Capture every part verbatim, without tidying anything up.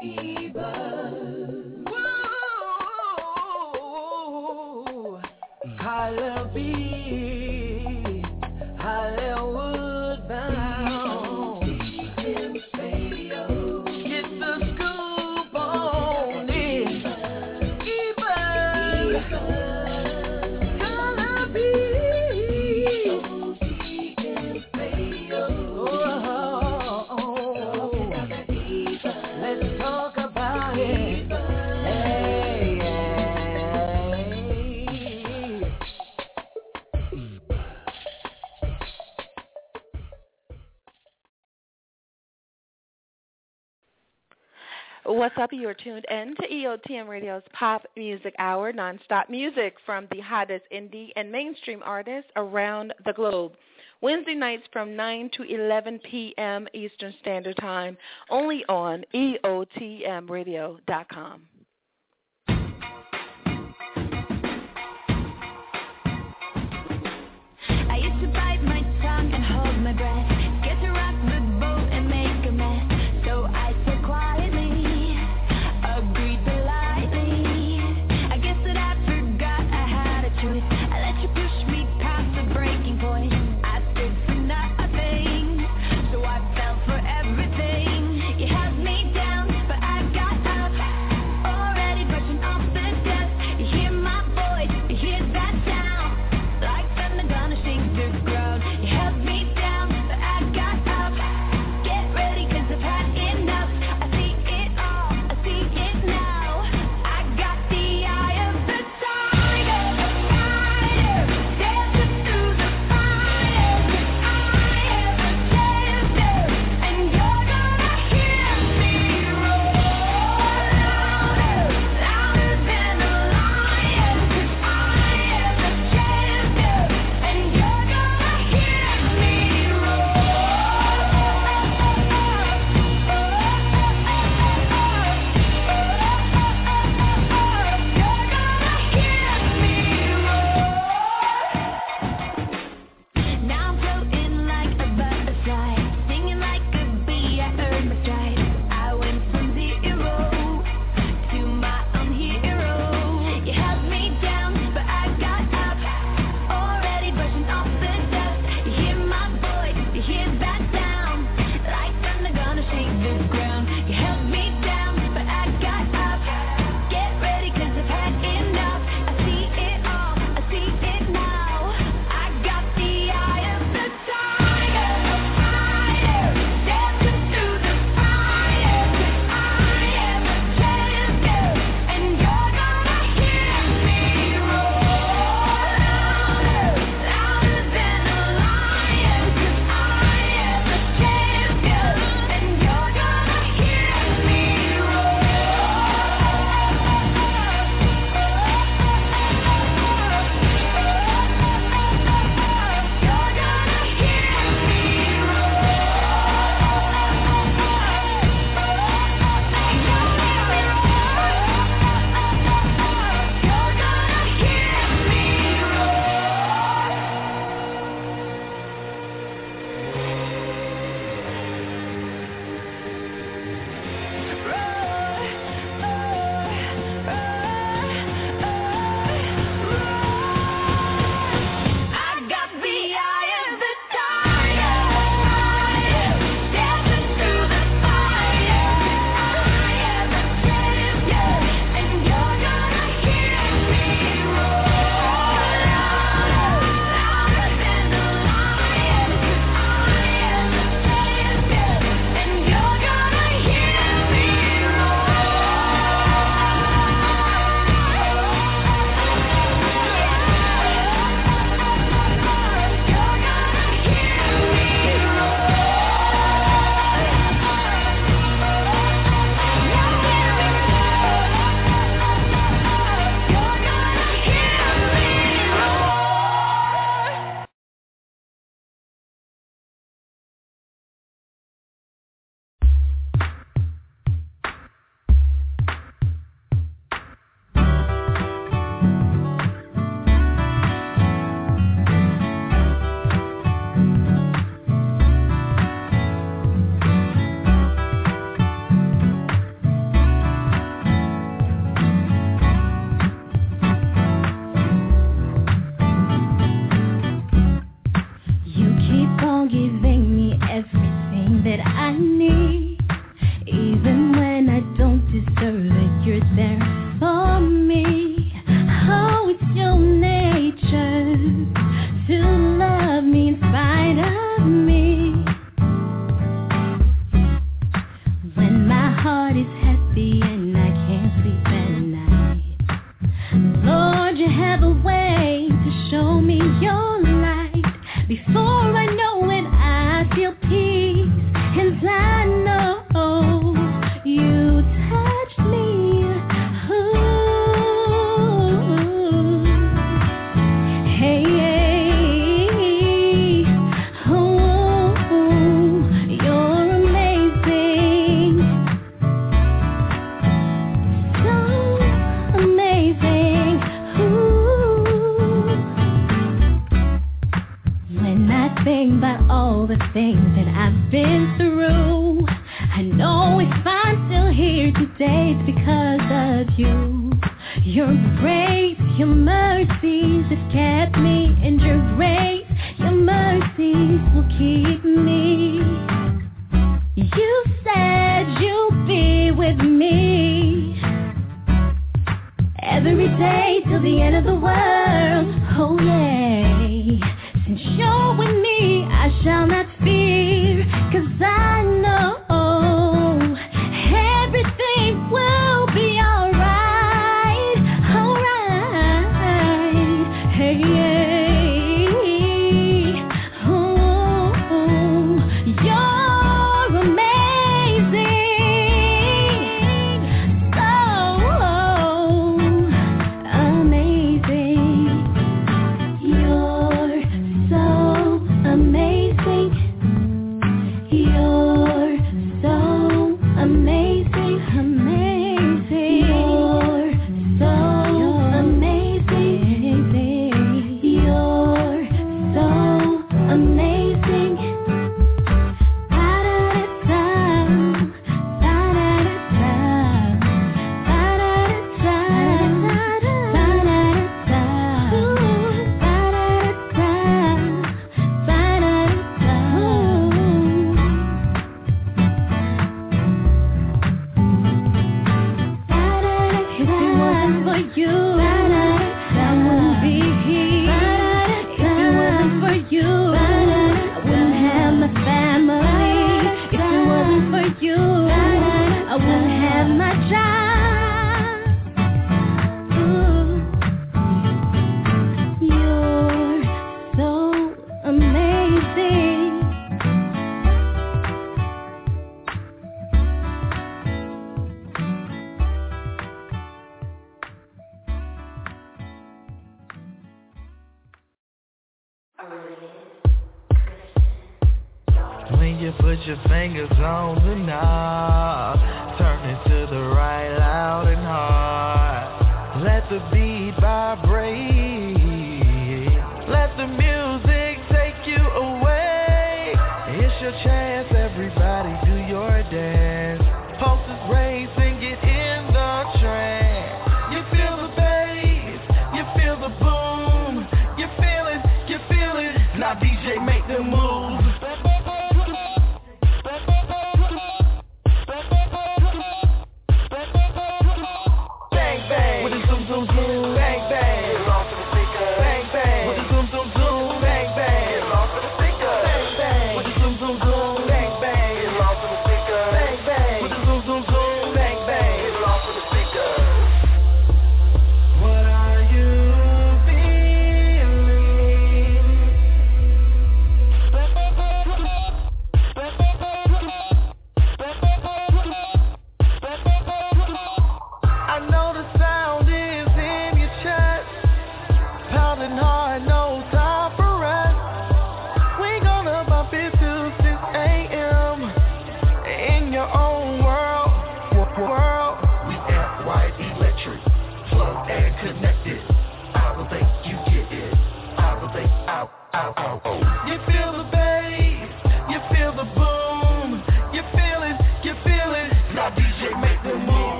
happy birthday. Woo! Carla B, Hollywood bound. E O T M Radio. Get the scoop on it. E-Bird. What's up? You are tuned in to E O T M Radio's Pop Music Hour, nonstop music from the hottest indie and mainstream artists around the globe. Wednesday nights from nine to eleven p.m. Eastern Standard Time, only on E O T M radio dot com. I used to bite my tongue and hold my breath. But I praise because of you. Your grace, your mercies have kept me, and your grace, your mercies will keep me. You said you'll be with me every day till the end of the world. Oh yeah. Since you're with me, I shall not fear, 'cause I know everything will be alright, alright, hey, yeah. Ooh, you're amazing, so amazing, you're amazing, you're so amazing, amazing, you're so amazing, you're so amazing, da da da da da da da da da da. If it wasn't for you, I wouldn't be here. If it wasn't for you, I wouldn't have my family. If it wasn't for you, I wouldn't have my job. Ooh. You're so amazing. When you put your fingers on the knob, turn it to the right loud and hard. Let the beat vibrate. Let the music take you away. It's your chance, everybody do your dance. Pulses racing, get in the trance. You feel the bass, you feel the boom. You feel it, you feel it. Now D J make the move.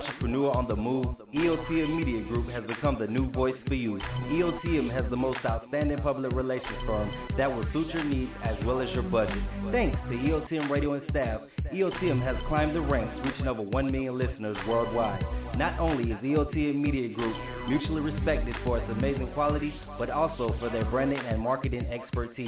entrepreneur on the move, E O T M Media Group has become the new voice for you. E O T M has the most outstanding public relations firm that will suit your needs as well as your budget. Thanks to E O T M Radio and staff, E O T M has climbed the ranks, reaching over one million listeners worldwide. Not only is E O T M Media Group mutually respected for its amazing quality, but also for their branding and marketing expertise.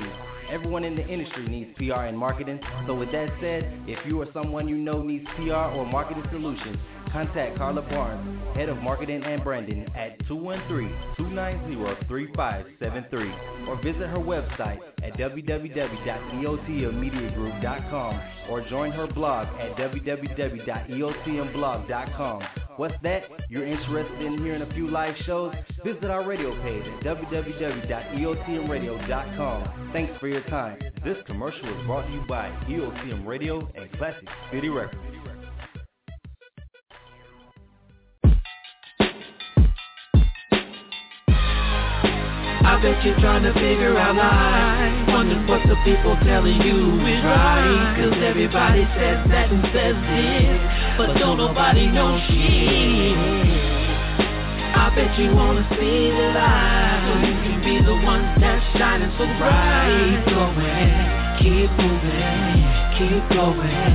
Everyone in the industry needs P R and marketing, so with that said, if you or someone you know needs P R or marketing solutions, contact Carla Barnes, Head of Marketing and Branding, at two one three, two nine zero, three five seven three, or visit her website at w w w dot e o t m media group dot com, or join her blog at w w w dot e o t m blog dot com. What's that? You're interested in hearing a few live shows? Visit our radio page at w w w dot e o t m radio dot com. Thanks for your time. This commercial is brought to you by E O T M Radio and Classic City Records. I bet you're trying to figure out life, wondering what the people telling you is right, cause everybody says that and says this, but don't nobody know shit. I bet you wanna see the light, so you can be the one that's shining so bright. Keep going, keep moving, keep going,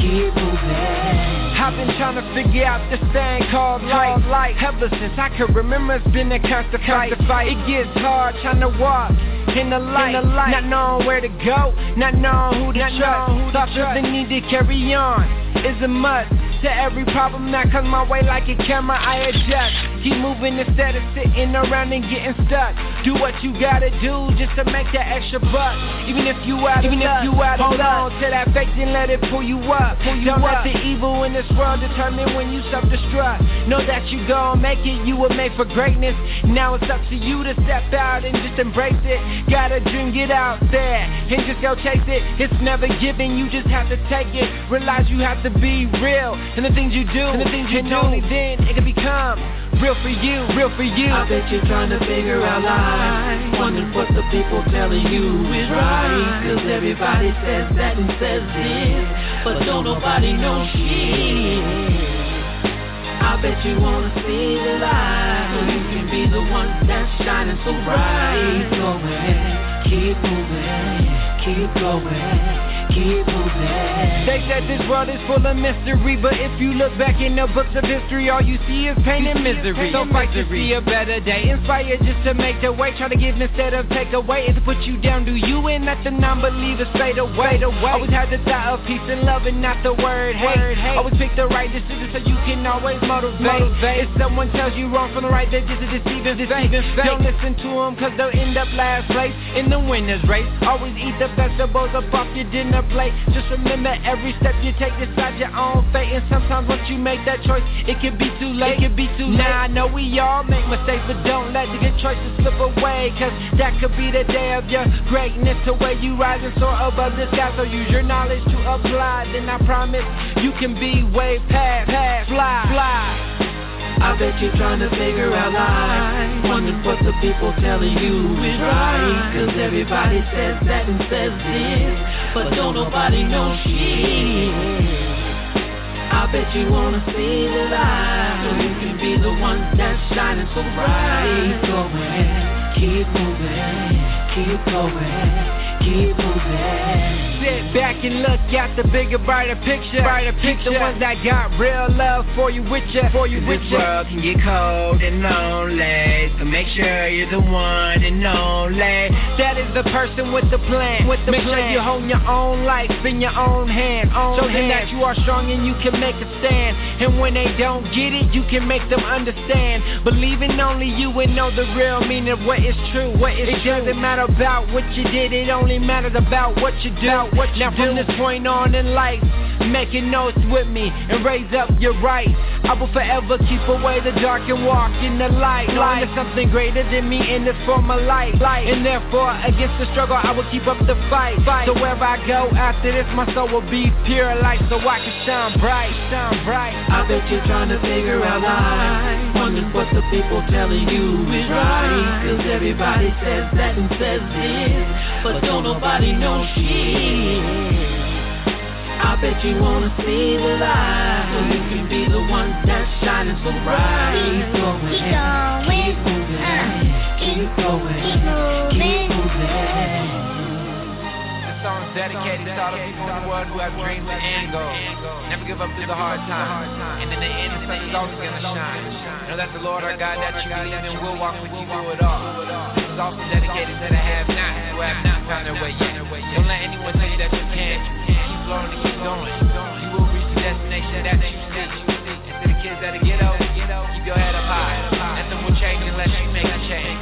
keep moving. I've been trying to figure out this thing called life. life Ever since I could remember, it's been a constant fight. It gets hard trying to walk in the light, in the light. Not knowing where to go, not knowing who to not trust. Thoughts that they need to carry on is a must. To every problem that comes my way like a camera, I adjust. Keep moving instead of sitting around and getting stuck. Do what you gotta do just to make that extra buck. Even if you out of luck, hold on to that faith and let it pull you up. Pull you Don't up. Let the evil in this world determine when you self-destruct. Know that you gon' make it, you were made for greatness. Now it's up to you to step out and just embrace it. Gotta dream, get out there and just go chase it. It's never given, you just have to take it. Realize you have to be real and the things you do, and the things you and do, only then it can become real for you, real for you. I bet you're trying to figure out life, wondering what the people telling you is right, cause everybody says that and says this, but don't nobody know shit. I bet you wanna see the light, so you can be the one that's shining so bright. Keep going, keep moving, keep going. They said this world is full of mystery, but if you look back in the books of history, all you see is pain and misery. So fight to see a better day, inspire just to make the way. Try to give instead of take away, and to put you down, do you and not the non-believers fade away. Always had the thought of peace and love and not the word hate. Always pick the right decision so you can always motivate. If someone tells you wrong from the right, they're just a deceiver. Don't listen to them cause they'll end up last place in the winner's race. Always eat the vegetables up off your dinner plate. Just remember every step you take decide your own fate, and sometimes once you make that choice, it can be too late. It can be too late. Now I know we all make mistakes, but don't let the good choices slip away, cause that could be the day of your greatness, to where you rise and soar above the sky. So use your knowledge to apply, then I promise you can be way past, past, fly, fly. I bet you're trying to figure out life, wondering what the people telling you is right, cause everybody says that and says this, but don't nobody know shit. I bet you wanna see the light, so you can be the one that's shining so bright. Keep going, keep moving, keep going. Keep moving. Sit back and look at the bigger, brighter picture. Brighter picture. The ones that got real love for you, with you, for you, with you. This world can get cold and lonely, so make sure you're the one and only. That is the person with the plan. With the make plan. Sure you hold your own life in your own hand. Own so hand. That you are strong and you can make a stand. And when they don't get it, you can make them understand. Believe in only you and know the real meaning of what is true. What is it true. Doesn't matter about what you did. It only matters about what you do, what you now do. From this point on in life, making notes with me and raise up your right. I will forever keep away the dark and walk in the light. Life is something greater than me in this form of life. life And therefore, against the struggle, I will keep up the fight. fight So wherever I go after this, my soul will be pure light, so I can shine bright, shine bright. I bet you're trying to figure out life, wondering what the people telling you is right, cause everybody says that and says this, but don't nobody know shit. I bet you wanna see the light, so you can be the one that's shining so bright. Keep going, keep moving, keep going, keep moving. That song's dedicated to all the people in the world who have dreams and goals. Never give up through the hard times, and in the end, the sun is always gonna shine. Know that the Lord our God that you believe in will walk with you through it all. It's also dedicated to the have-nots who have not found their way yet. Don't let anyone tell you that you can't. Keep blowing and keep going. You will reach the destination that you seek. And to the kids that are ghetto, keep your head up high. Nothing will change unless you make a change.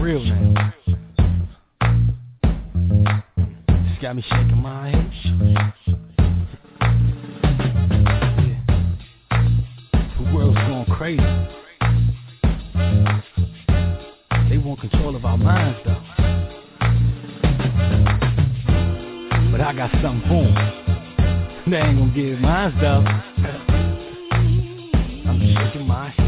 Real man, just got me shaking my head. Yeah. The world's going crazy. They want control of our minds though. But I got something for them. They ain't gonna give mine stuff. I'm shaking my head.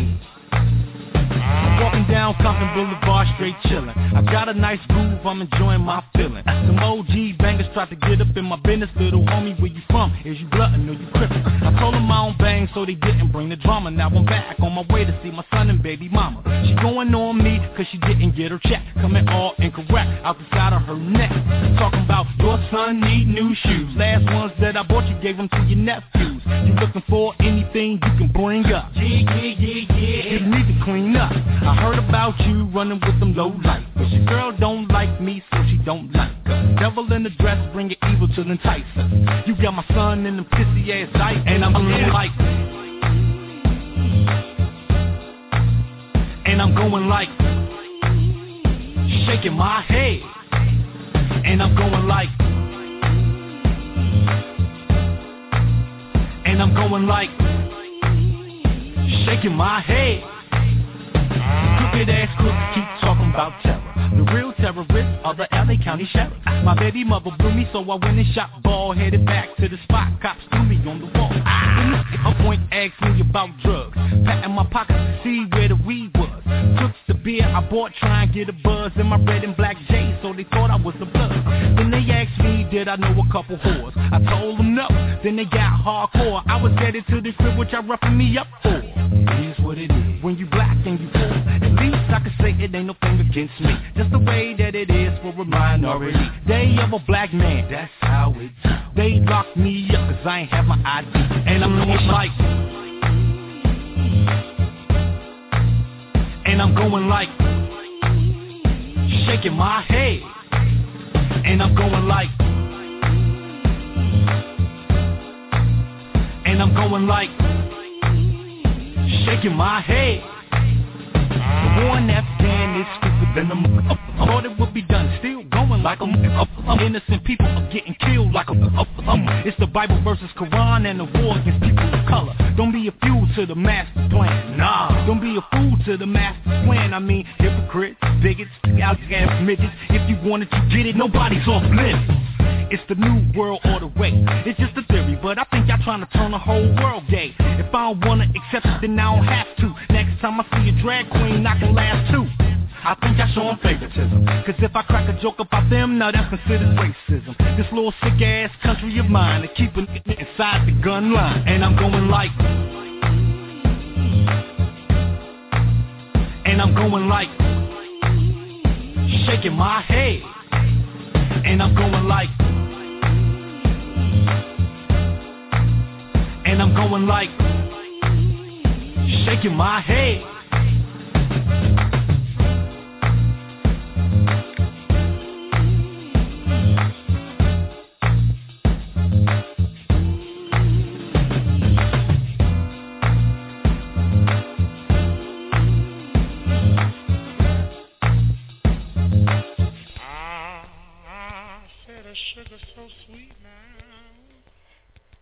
Walking down Compton Boulevard, straight chillin'. I got a nice groove, I'm enjoying my feeling. Some O G bangers tried to get up in my business. Little homie, where you from? Is you glutton or you crippin'? I told them I don't bang, so they didn't bring the drama. Now I'm back on my way to see my son and baby mama. She going on me, cause she didn't get her check. Coming all incorrect, out the side of her neck. Talking about your son need new shoes. Last ones that I bought, you gave them to your nephews. You looking for anything you can bring up? Yeah, yeah, yeah, yeah. You need to clean up. I heard about you running with them low life, but your girl don't like me, so she don't like her. Devil in the dress, bring your evil to entice her. You got my son in them pissy ass dice, and I'm going like, and I'm going like, shaking my head, and I'm going like, and I'm going like, shaking my head. Crooked ass crooks keep talking about terror. The real terrorists are the L A County sheriff. My baby mother blew me, so I went and shot ball. Headed back to the spot, cops threw me on the wall. My point asked me about drugs. Patting my pockets to see where the weed was. Took the beer I bought, try and get a buzz. In my red and black J, so they thought I was the blood. Then they asked me, did I know a couple whores? I told them no, then they got hardcore. I was headed to the crib, which y'all roughing me up for. Here's what it is, when you black and you poor. At least I can say it ain't no thing against me. Just the way that it is for a minority. They of a black man, that's how it is. They locked me up cause I ain't have my I D. And I'm going like, and I'm going like, shaking my head. And I'm going like, and I'm going like, shaking my head. The war in Afghanistan is stupid than them. I thought it would be done, still going like them. Innocent people are getting killed like them. It's the Bible versus Quran and the war against people of color. Don't be a fool to the master plan. Nah, don't be a fool to the master plan. I mean, hypocrites, bigots, out-ass midgets. If you wanted to get it, nobody's off limits. It's the new world all the way. It's just a theory, but I think y'all trying to turn the whole world gay. If I don't wanna accept it, then I don't have to. Next time I see a drag queen, I can laugh too. I think I show them favoritism, cause if I crack a joke about them, now that's considered racism. This little sick ass country of mine, they keep it inside the gun line. And I'm going like, and I'm going like, shaking my head. And I'm going like, and I'm going like, shaking my head.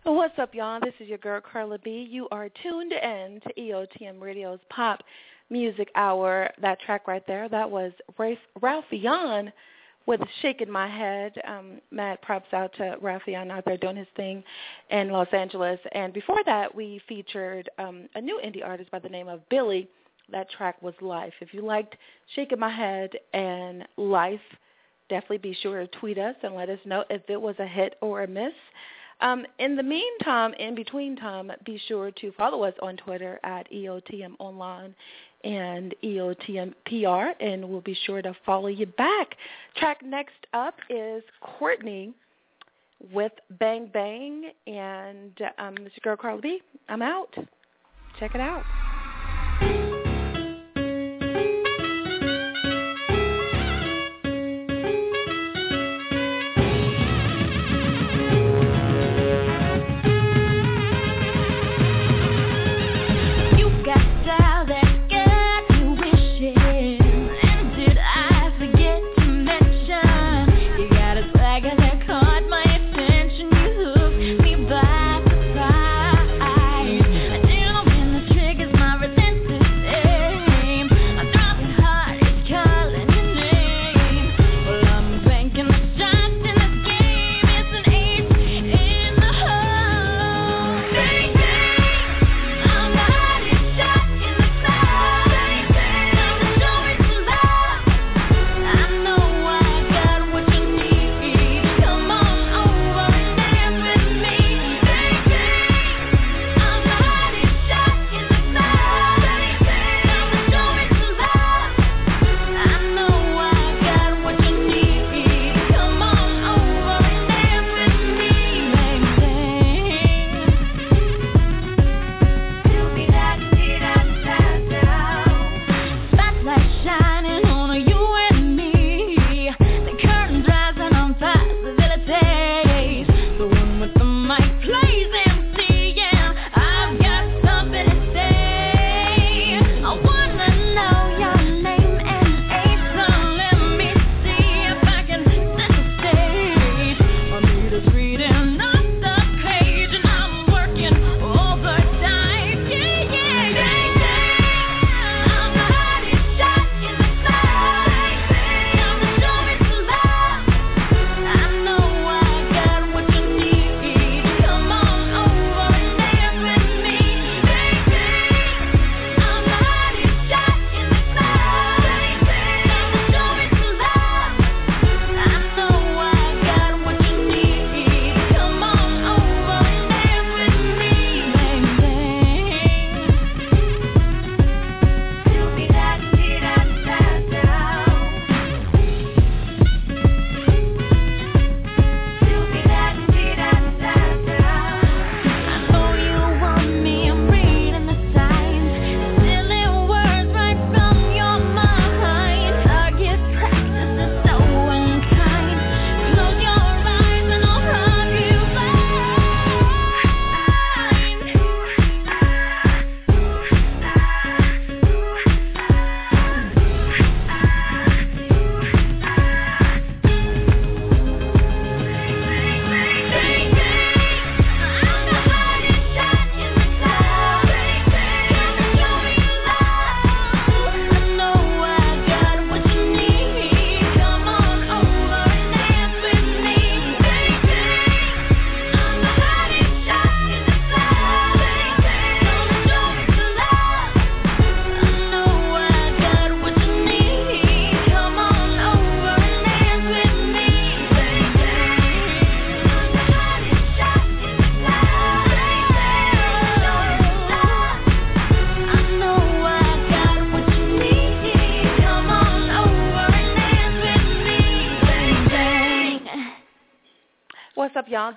What's up, y'all? This is your girl, Carla B. You are tuned in to E O T M Radio's Pop Music Hour. That track right there, that was Ralph Yon with Shaking My Head. Um, mad props out to Ralph Yon out there doing his thing in Los Angeles. And before that, we featured um, a new indie artist by the name of Billy. That track was Life. If you liked Shaking My Head and Life, definitely be sure to tweet us and let us know if it was a hit or a miss. Um, in the meantime, in between time, be sure to follow us on Twitter at E O T M Online and E O T M P R, and we'll be sure to follow you back. Track next up is Courtney with Bang Bang, and um, this is your girl Carla B. I'm out. Check it out.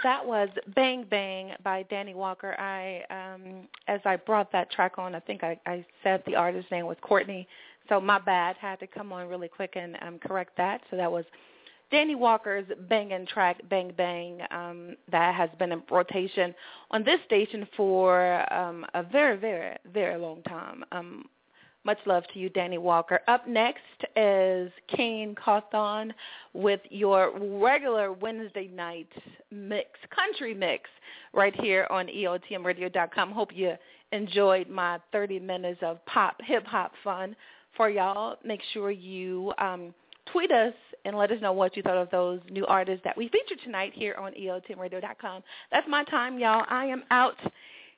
That was Bang Bang by Danny Walker. I, um, as I brought that track on, I think I, I said the artist's name was Courtney, so my bad. Had to come on really quick and um, correct that. So that was Danny Walker's banging track, Bang Bang, um, that has been in rotation on this station for um, a very, very, very long time. Um, much love to you, Danny Walker. Up next is Kane Cawthon with your regular Wednesday night mix, country mix, right here on E O T M radio dot com. Hope you enjoyed my thirty minutes of pop hip-hop fun for y'all. Make sure you um, tweet us and let us know what you thought of those new artists that we featured tonight here on E O T M radio dot com. That's my time, y'all. I am out.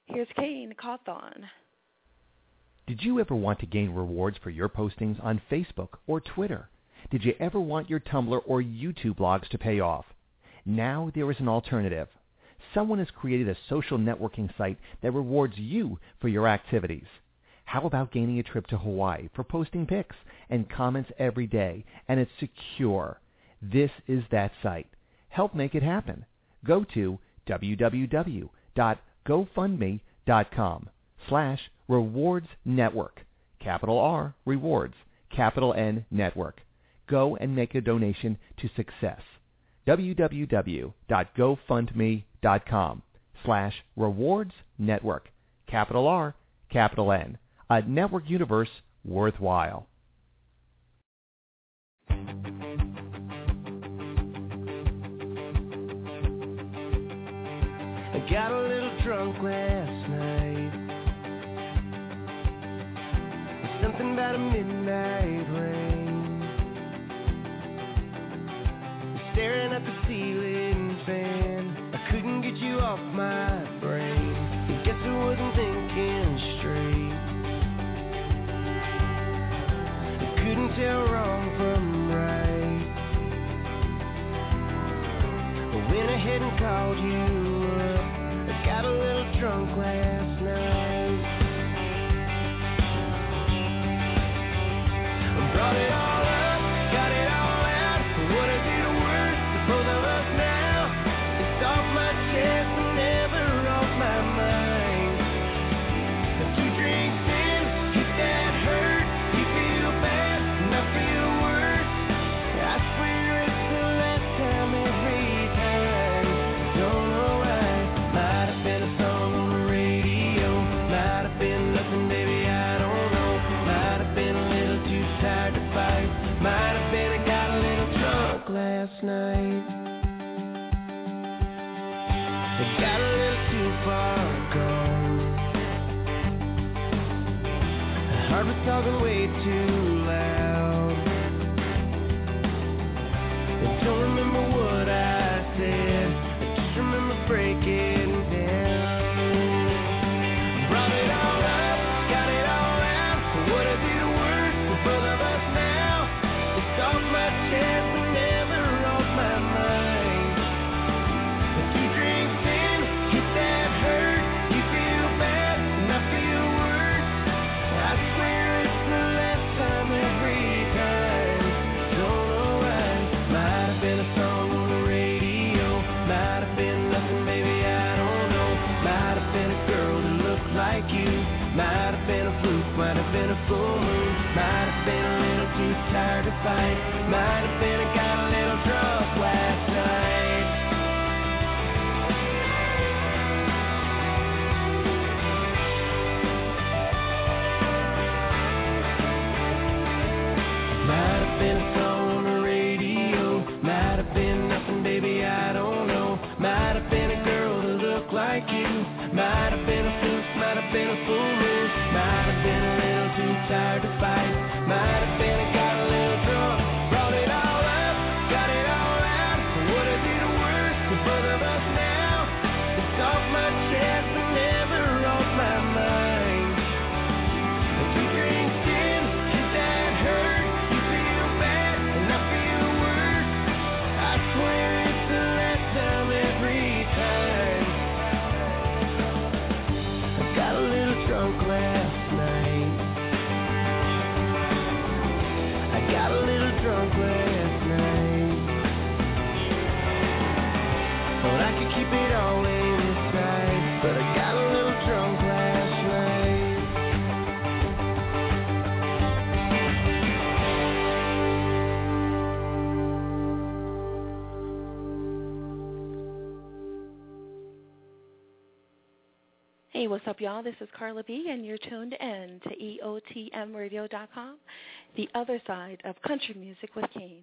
Here's Kane Cawthon. Did you ever want to gain rewards for your postings on Facebook or Twitter? Did you ever want your Tumblr or YouTube blogs to pay off? Now there is an alternative. Someone has created a social networking site that rewards you for your activities. How about gaining a trip to Hawaii for posting pics and comments every day, and it's secure? This is that site. Help make it happen. Go to w w w dot go fund me dot com slash rewards network, capital R, rewards, capital N, network. Go and make a donation to success. w w w dot go fund me dot com slash rewards network, capital R, capital N. A network universe worthwhile. I got a little drunk last night. Something about a midnight rain. Staring at the ceiling fan. I couldn't get you off my brain. I guess I wasn't thinking straight. Couldn't tell wrong from right. I went ahead and called you up. I got a little drunk last night. I brought it all up, got it all out. What is it worth to both of us now? It's off my chest and never off my mind. The two drinks in, get that hurt, you feel bad. Last night I got a little too far gone. My heart was talking way too loud. I don't remember what I said. I just remember breaking down. Brought it all up, got it all out. What is it worth for both of us now? It's off my chest. Might have been a fluke, might have been a full moon. Might have been a little too tired to fight. Might have been a got a little drunk last night. Might have been a song on the radio. Might have been nothing, baby, I don't know. Might have been a girl who looked like you. Might have been a fluke, might have been a full moon. Might have been a little too tired to fight. Might have been a got a little drunk. Brought it all up, got it all out. What is it worth to both of us now? It's off my chest and never off my mind. A few drinks in, did that hurt? You feel bad and I feel worse. I swear it's the last time every time. I got a little drunk last. Got a little drunk last night, thought I could keep it all inside, but I got a little drunk last night. Hey, what's up, y'all? This is Carla B, and you're tuned in to E O T M radio dot com. The other side of country music with Kane.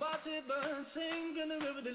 watch it burn. Sink in the river, the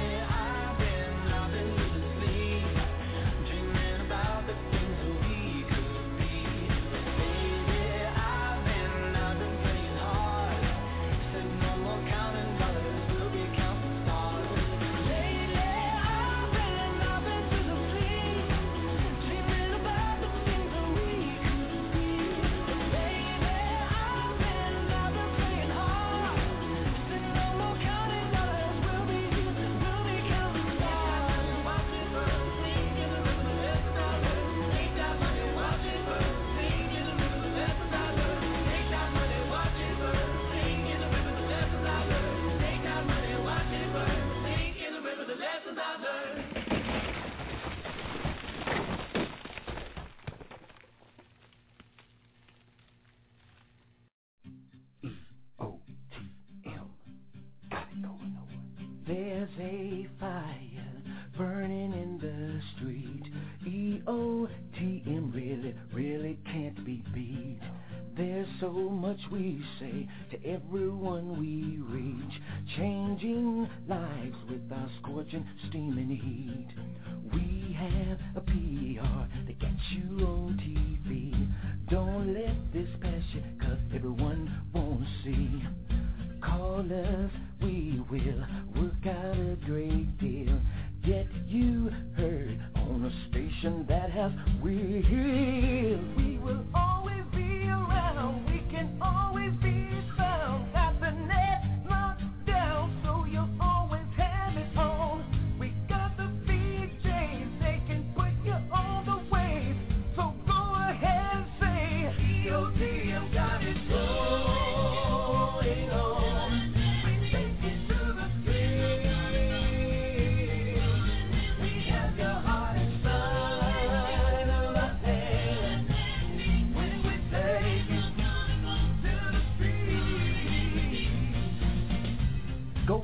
I've been, I've been losing sleep, dreaming about the things that we could be. Baby, I've been, I've been playing hard, said no more counting dollars, we'll be counting stars. Lately, I've been, I've been losing sleep, dreaming about the things that we could be. Baby, I've been, I've been playing hard, said no more counting dollars, we'll be, we'll be counting stars. Watch it burn, sink in the river, the lessons I learned. Take that money, watch it burn, sink in the river, the lessons I learned. Take that money, watch it burn, sink in the river, the lessons I learned. Take that money, watch it burn, sink in the river, the lessons I learned. E O T M, got it going on. There's a fire burning in the street. E O T M really, really can't be beat. There's so much we say to everyone we reach, changing lives with our scorching, steaming heat. We have a P R that gets you on T V. Don't let this pass you, cause everyone won't see. Call us, we will work out a great deal. Get you heard on a station that has wheels. We will always be around. We can always be found at the next lockdown, so you'll always have it on. We got the D Js, they can put you on the waves. So go ahead and say, E O T M got it going on.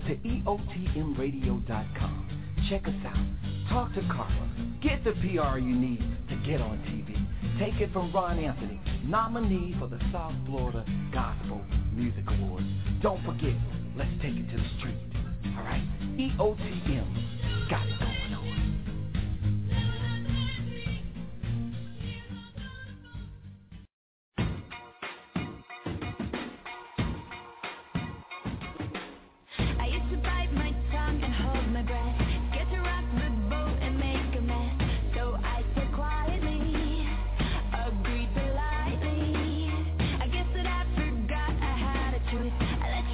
To E O T M radio dot com. Check us out. Talk to Carla. Get the P R you need to get on T V. Take it from Ron Anthony, nominee for the South Florida Gospel Music Awards. Don't forget, let's take it to the street. All right? E O T M. Got it going on.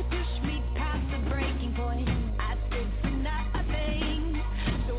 Push me past the breaking point. I stood for nothing, so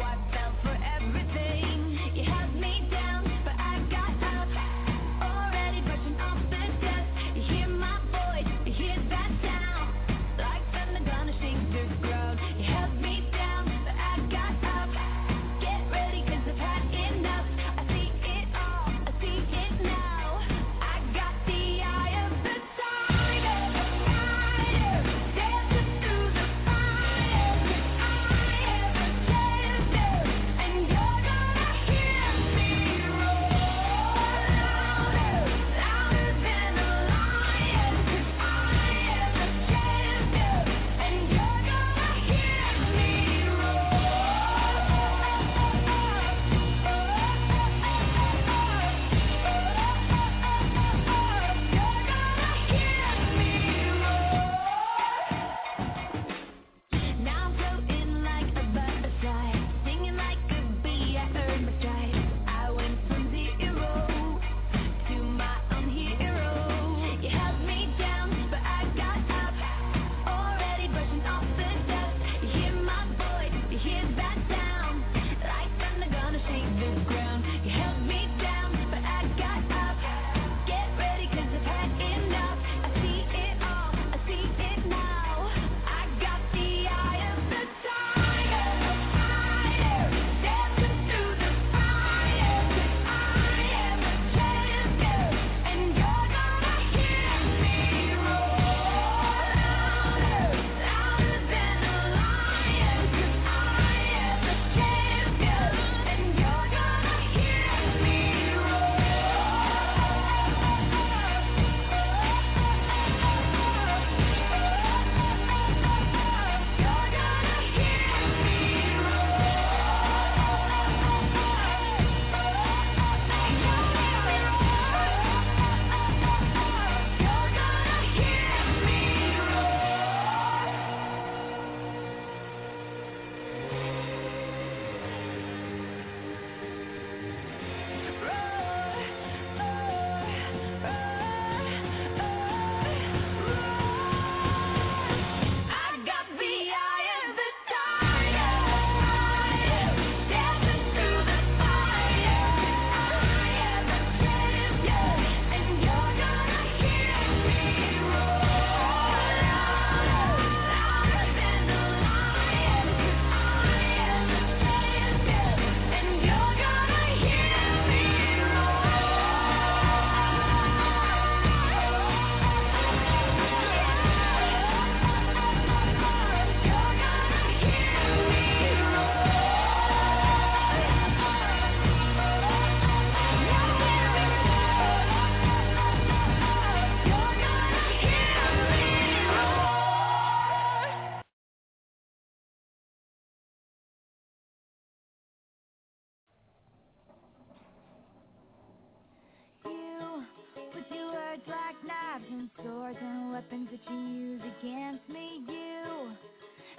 and swords and weapons that you use against me. You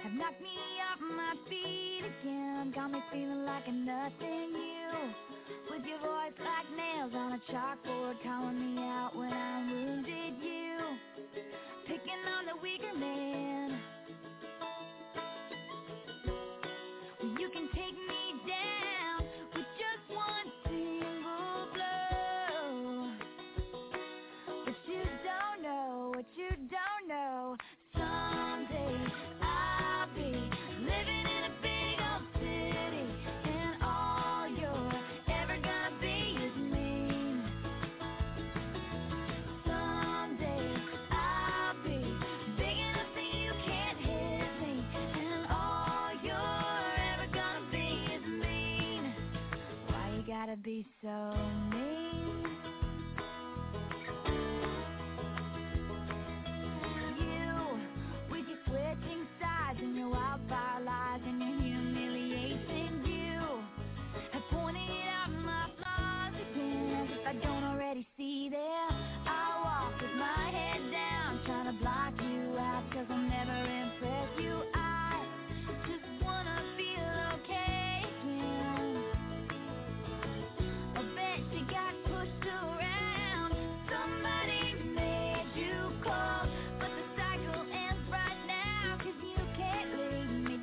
have knocked me off my feet again, got me feeling like a nothing. You, with your voice like nails on a chalkboard, calling me out when I'm wounded. You, picking on the weaker man. Well, you can take me down with just one single blow, but you don't know what you don't know. Someday I'll be living in a big old city, and all you're ever gonna be is me. Someday I'll be big enough that you can't hit me, and all you're ever gonna be is mean. Why you gotta be so mean? And your wildfire lies and your humiliation. You have pointed out my flaws again. If I don't already see them, I walk with my head down, trying to block you out, 'cause I'll never impress you. I just wanna feel okay again. I bet you got pushed around, somebody made you cold, but the cycle ends right now, 'cause you Rock me,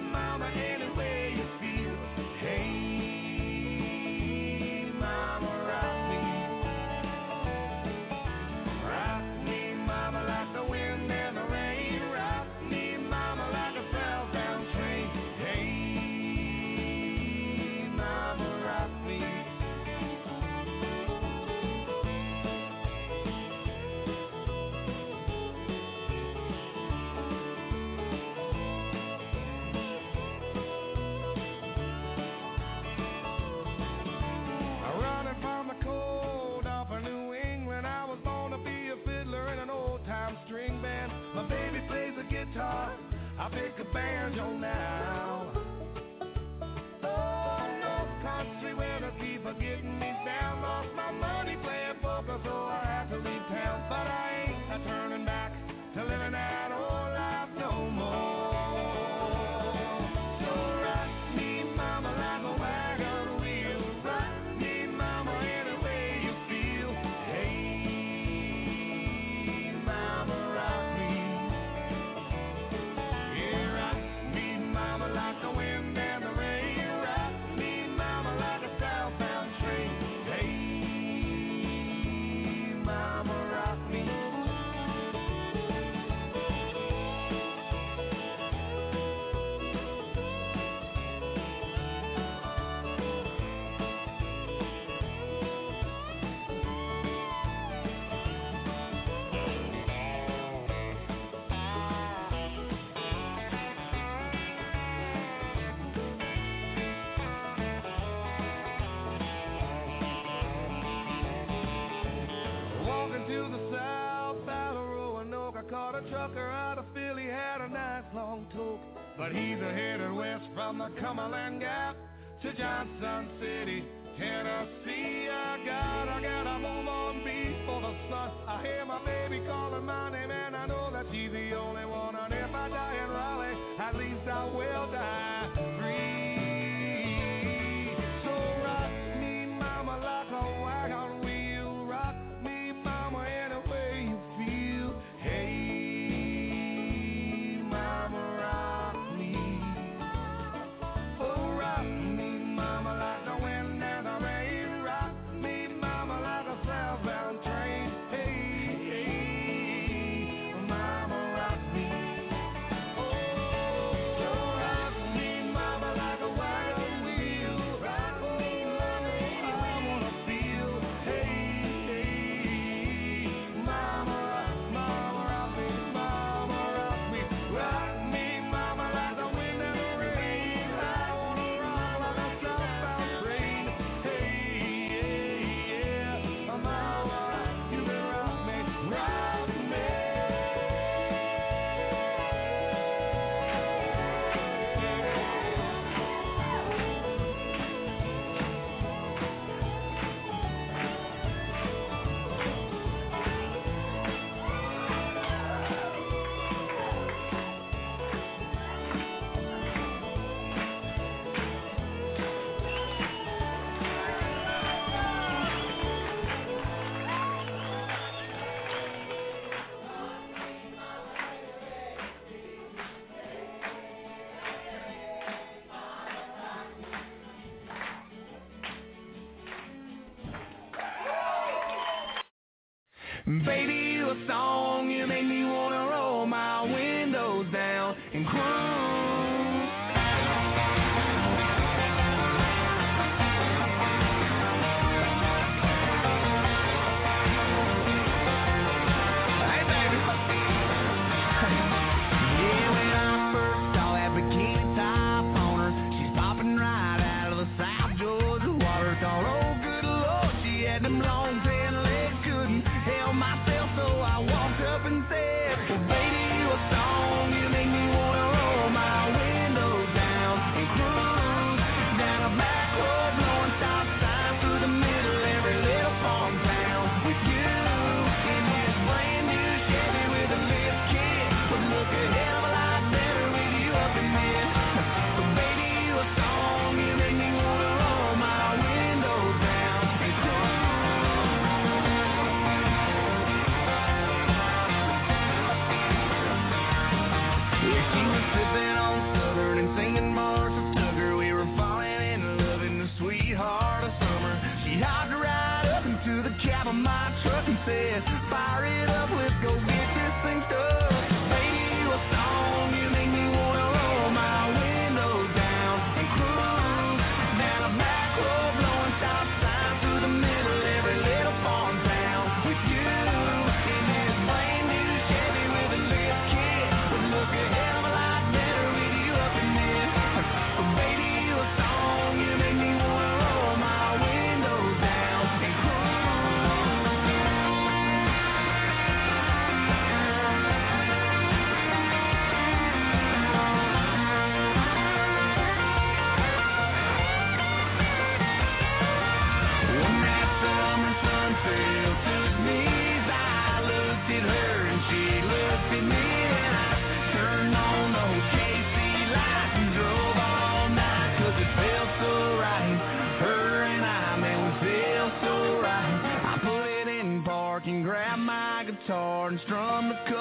mama, any way you feel. My baby plays the guitar. I pick a banjo now. Oh, no country weather keeper getting me down. Lost my money playing poker, so I had to leave town. But I ain't a turning back to living that old life no more. So rock me, mama, like a wagon wheel. Rock me, mama, any way you feel. Hey, mama, rock me. Yeah, rock me, mama, like the wind and the rain. Rock me, mama, like a southbound train. Hey, mama, rock me. Trucker out of Philly had a nice long talk, but he's headed west from the Cumberland Gap to Johnson City, Tennessee. I gotta, gotta move on before the sun. I hear my baby calling my name, and I know that she's the only one. And if I die in Raleigh, at least I will die free. So rock me, mama, like a wagon wheel. Rock me, mama, any way you feel. Hey. Baby, you a song, you make me wanna roll my windows down and cry. Hey, baby. Yeah, when I first saw that bikini top on her, she's popping right out of the South Georgia water. Thought, oh, good Lord, she had them long tails. Myself, so I walked up and said, well, baby, you a song, you make me wanna roll my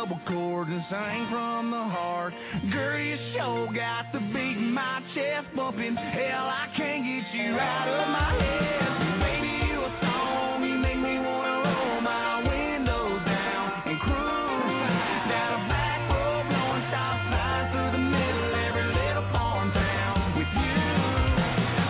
double chords and sang from the heart. Girl, you sure got the beat in my chest bumping. Hell, I can't get you out of my head. Maybe you a song, you make me want to roll my windows down and cruise down a back road, blowing stop signs through the middle of every little farm town with you.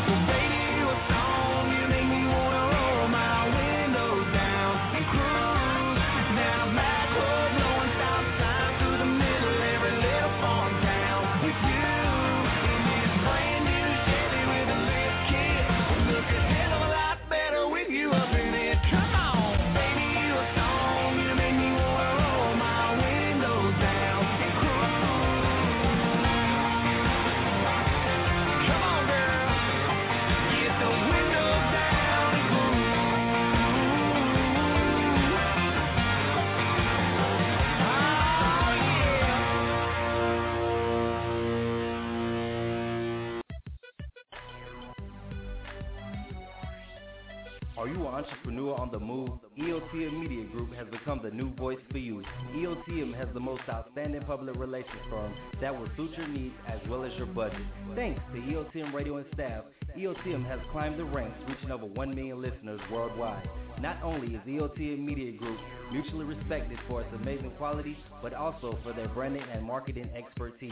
Well, baby, you a song, you make me want to roll my windows down and cruise down a back road, blowing stop signs through the middle of every little farm town with you. In this brand new Chevy with a lit kit, looks a hell of a lot better with you up in it. Come on, baby, you a song, you make me want to roll my windows down and cruise. Come on, girl, get the windows down and cruise. Oh, yeah. Are you an entrepreneur on the move? E O T M Media Group has become the new voice for you. E O T M has the most outstanding public relations firm that will suit your needs as well as your budget. Thanks to E O T M Radio and staff, E O T M has climbed the ranks, reaching over one million listeners worldwide. Not only is E O T M Media Group mutually respected for its amazing quality, but also for their branding and marketing expertise.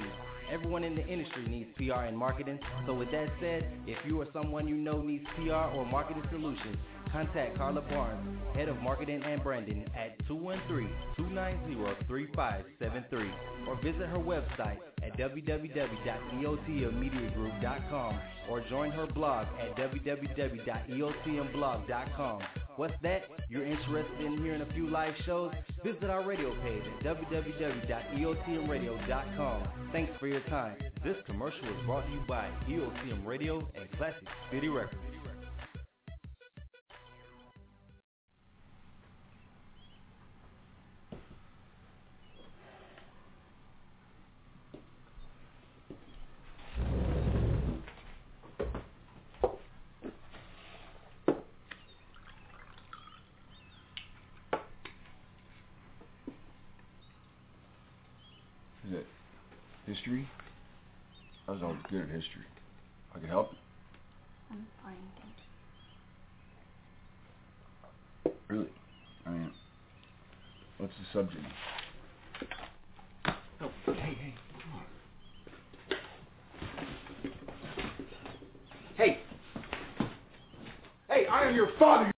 Everyone in the industry needs P R and marketing, so with that said, if you or someone you know needs P R or marketing solutions, contact Carla Barnes, Head of Marketing and Branding, at two one three, two nine zero, three five seven three, or visit her website at w w w dot e o t m media group dot com or join her blog at w w w dot e o t m blog dot com. What's that? You're interested in hearing a few live shows? Visit our radio page at w w w dot e o t m radio dot com. Thanks for your time. This commercial is brought to you by E O T M Radio and Classic City Records. Is it history? I was always good at history. I could help you. I'm fine, thank you. Really? I am. What's the subject? Oh, hey, hey. Hey! Hey, I am your father!